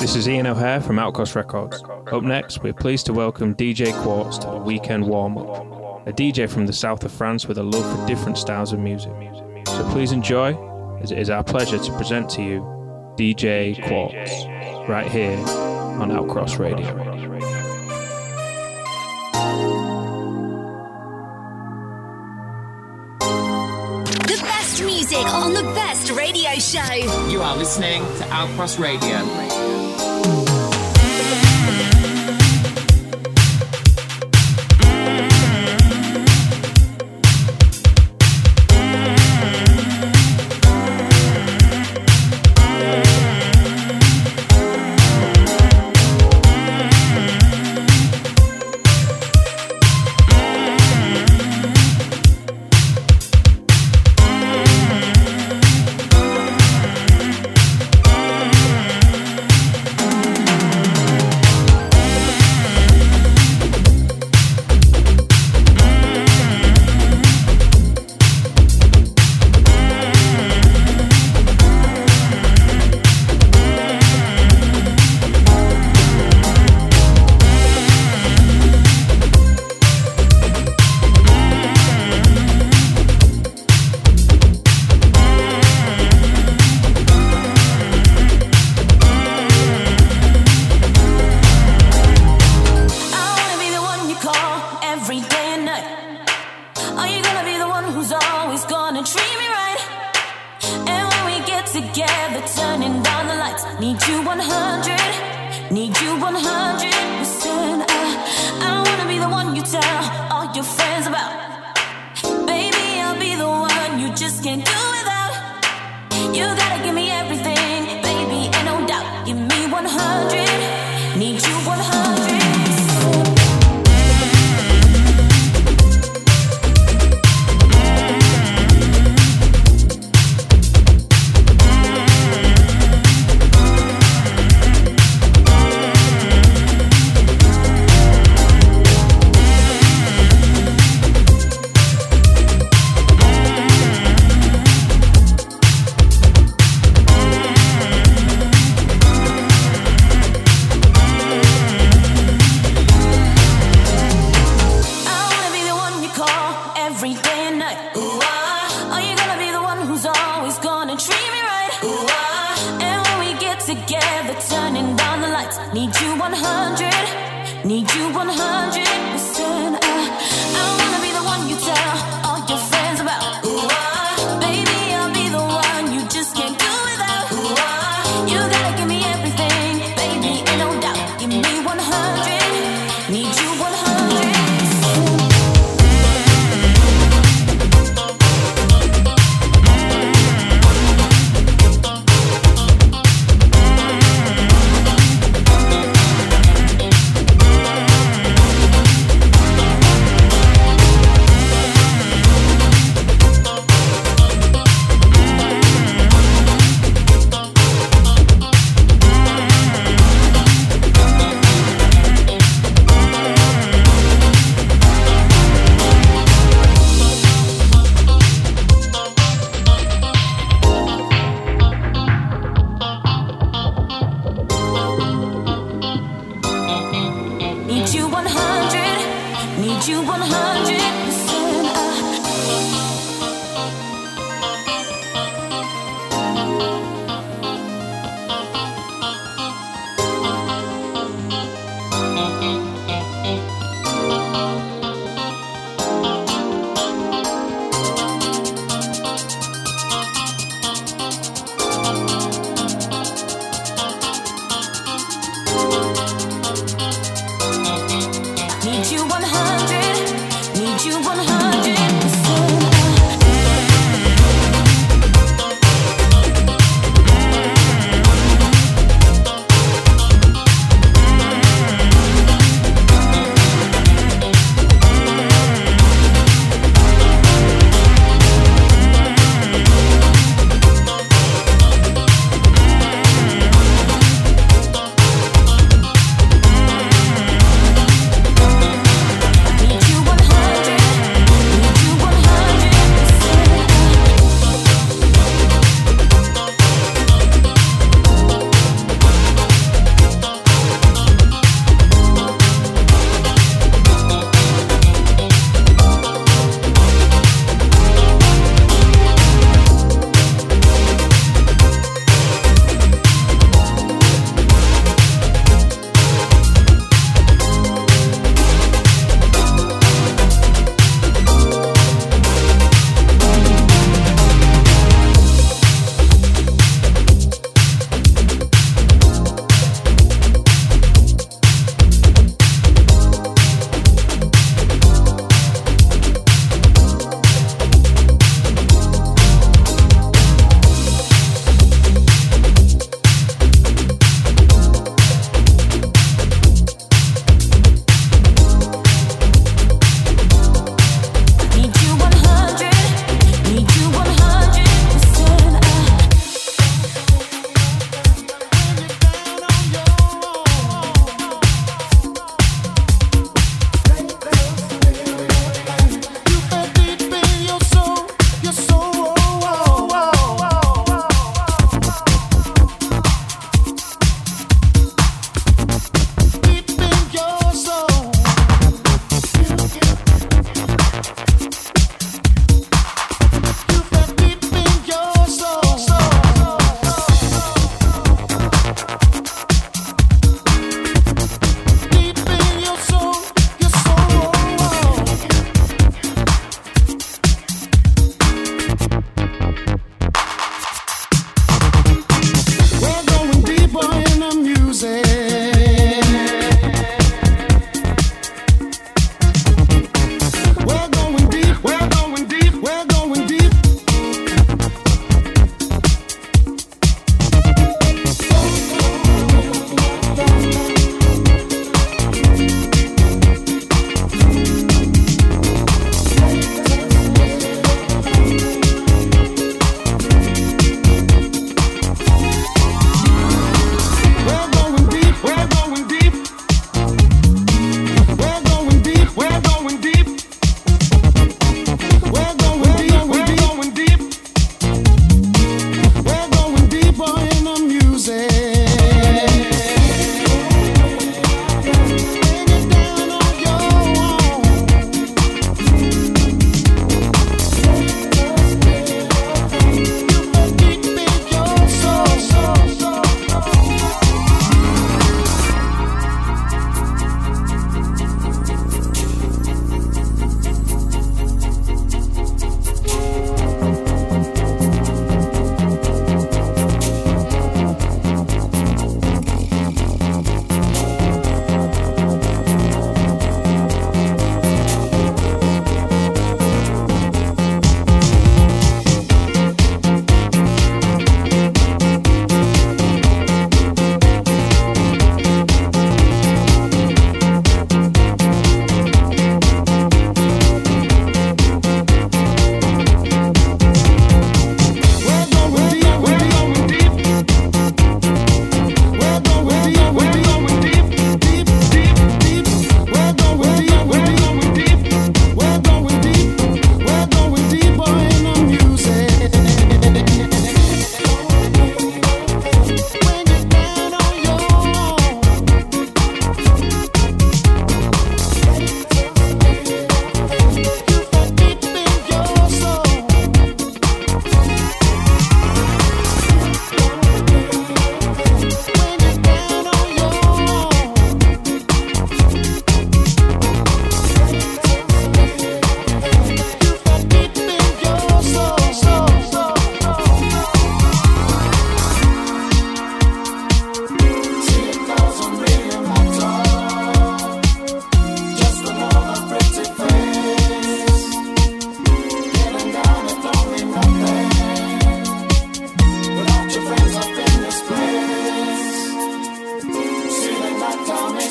This is Ian O'Hare from Outcross Records. Up next, we're pleased to welcome DJ Quartz to the Weekend Warm-Up, a DJ from the south of France with a love for different styles of music. So please enjoy, as it is our pleasure to present to you DJ Quartz, right here on Outcross Radio. On the best radio show. You are listening to Outcross Radio.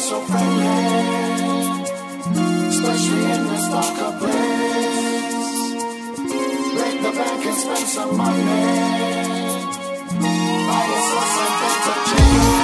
so friendly, especially in this darker place. Break the bank and spend some money, buy yourself something to change.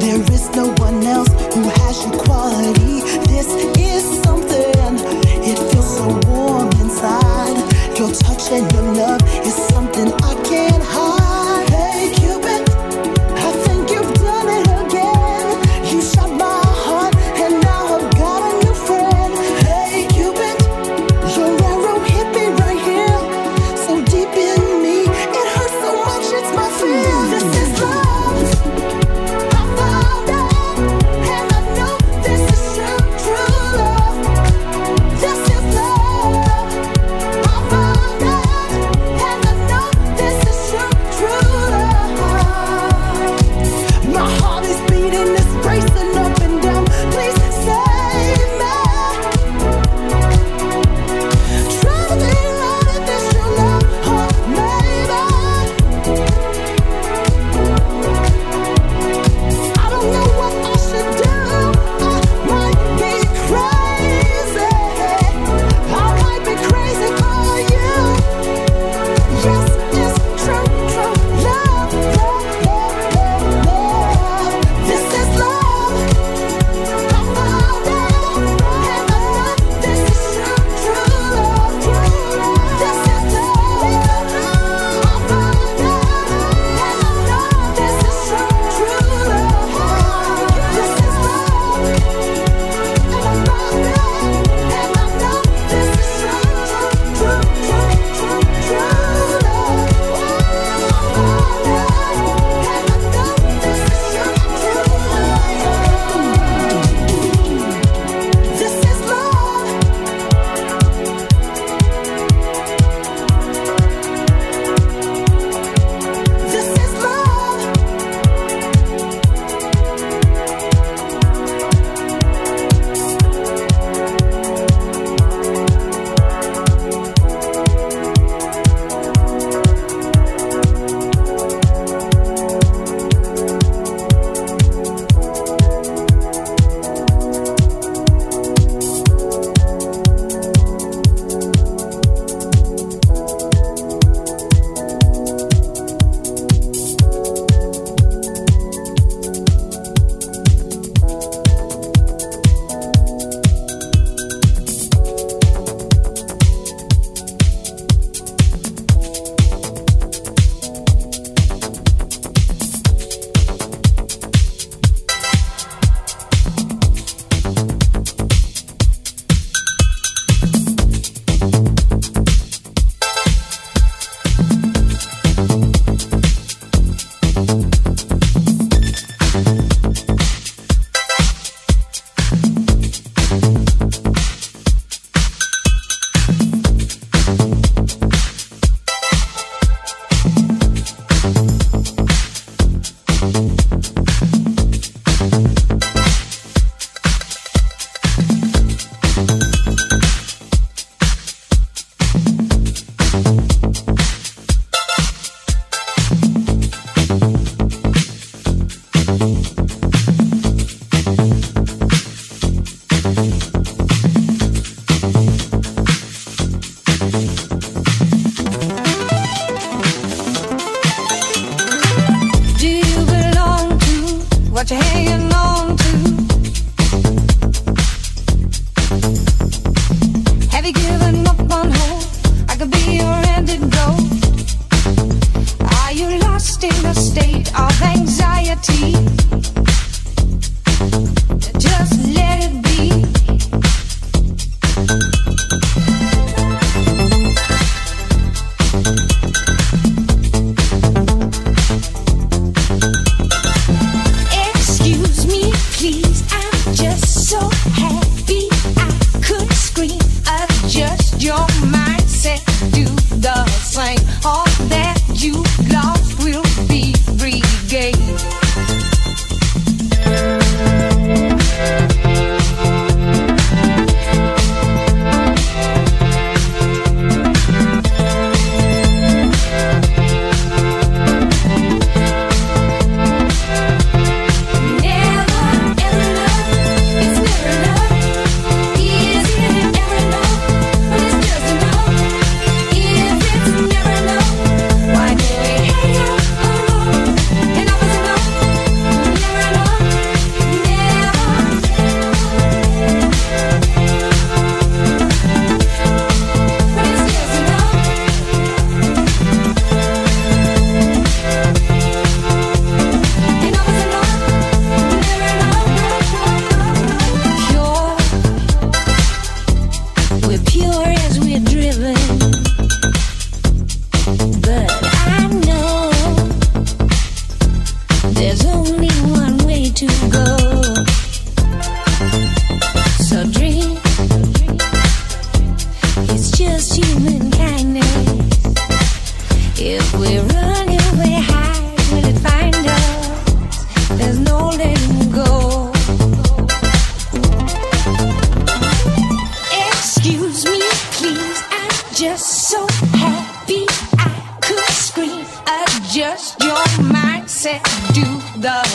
There is no one else who has your quality. This is something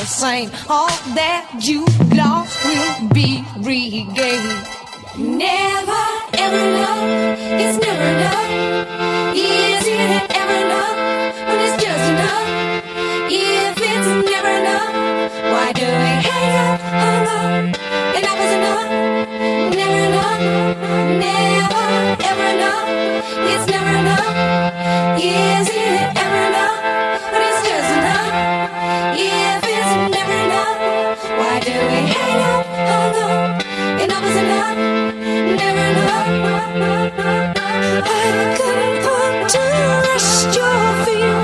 the same. All that you lost will be regained. Never ever enough, it's never enough. Easy to have ever enough when it's just enough. If it's never enough, why do we hang up on love? Enough is enough, never enough, never ever enough. It's never enough. Easy to have ever enough when it's just enough. If it's never enough, why do we hang up on love? Enough is enough, never enough. I couldn't put to rest your feet,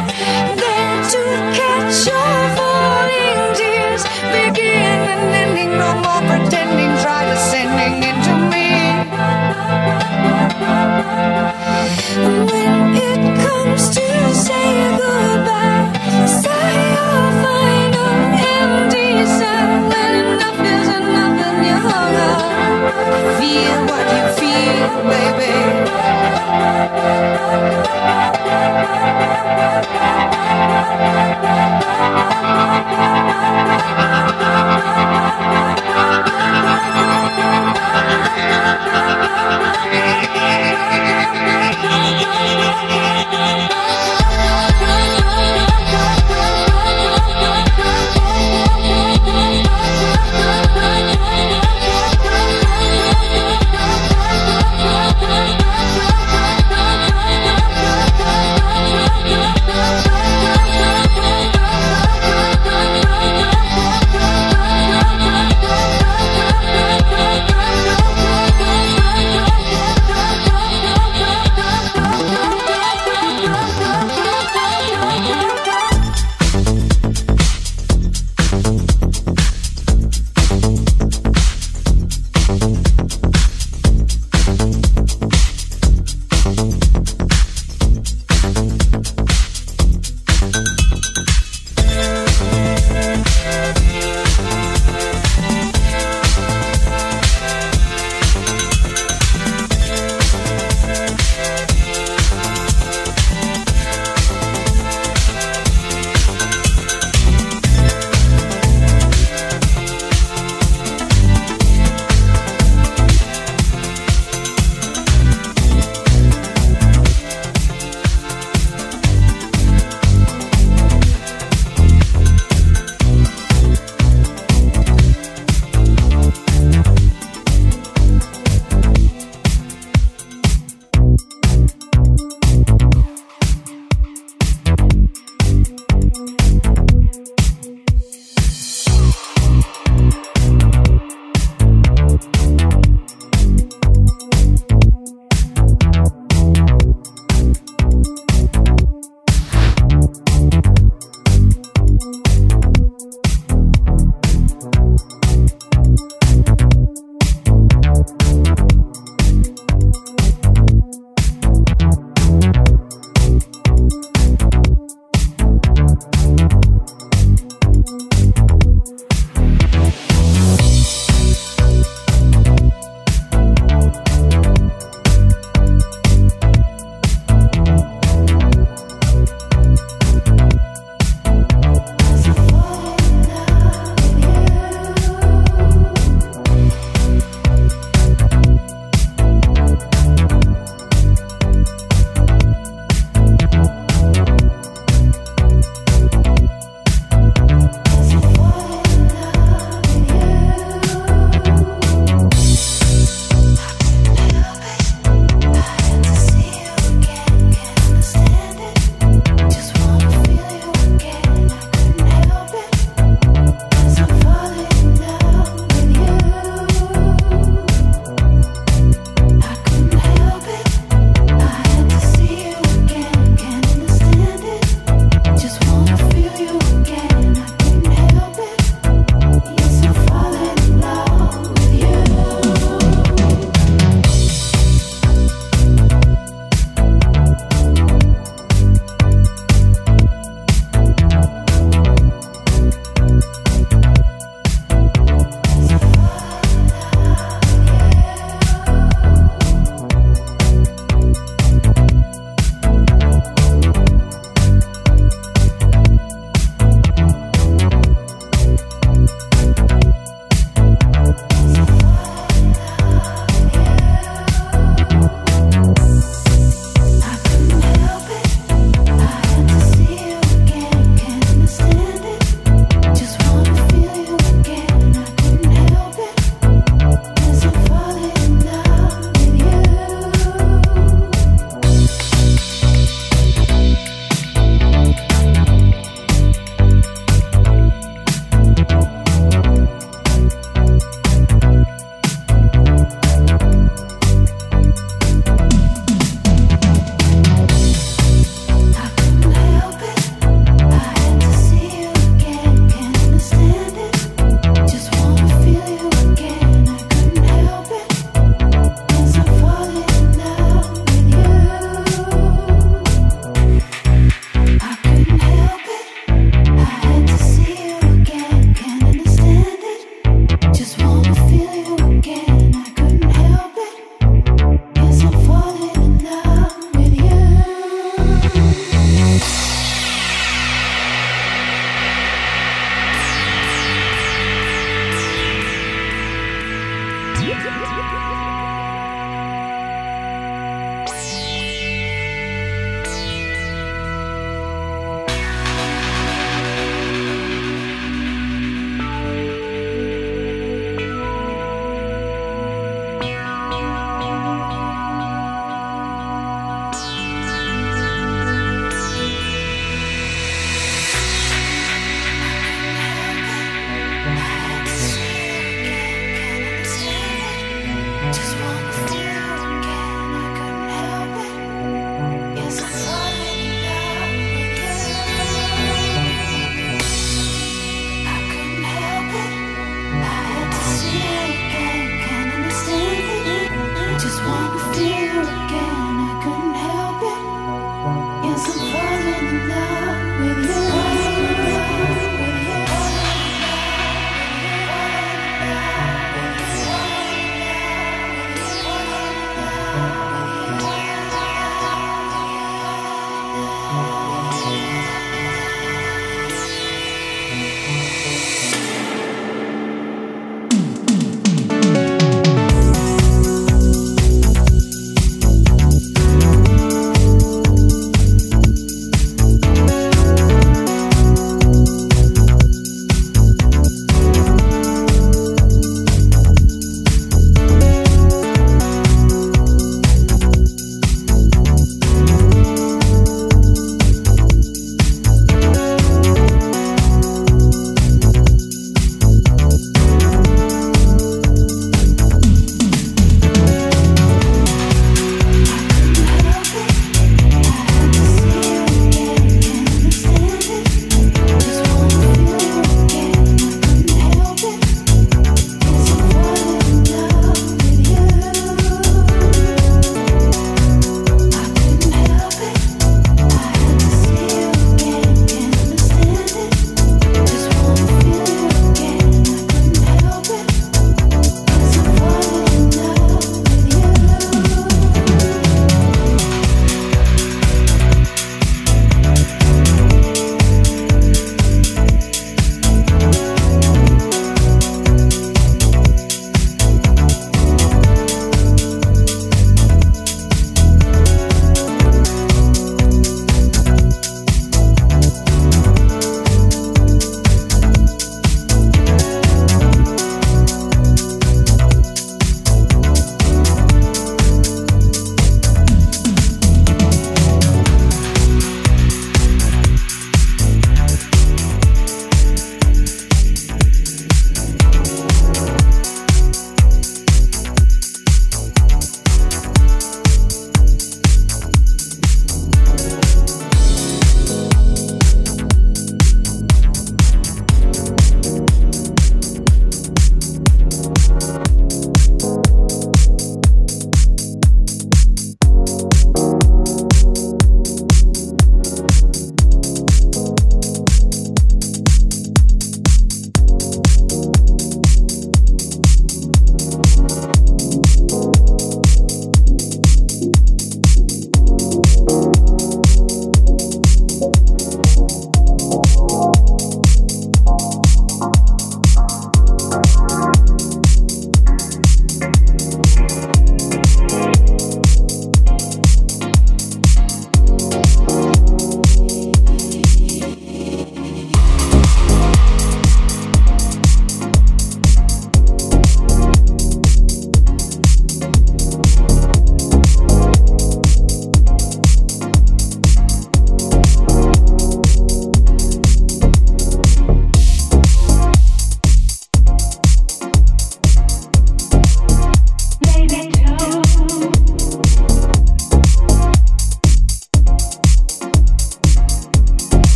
there to catch your falling tears. Beginning and ending, no more pretending, try descending into me. When it comes to say goodbye, say your final empty sigh. When enough is enough and you hung up, feel what you feel, baby.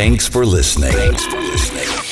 Thanks for listening.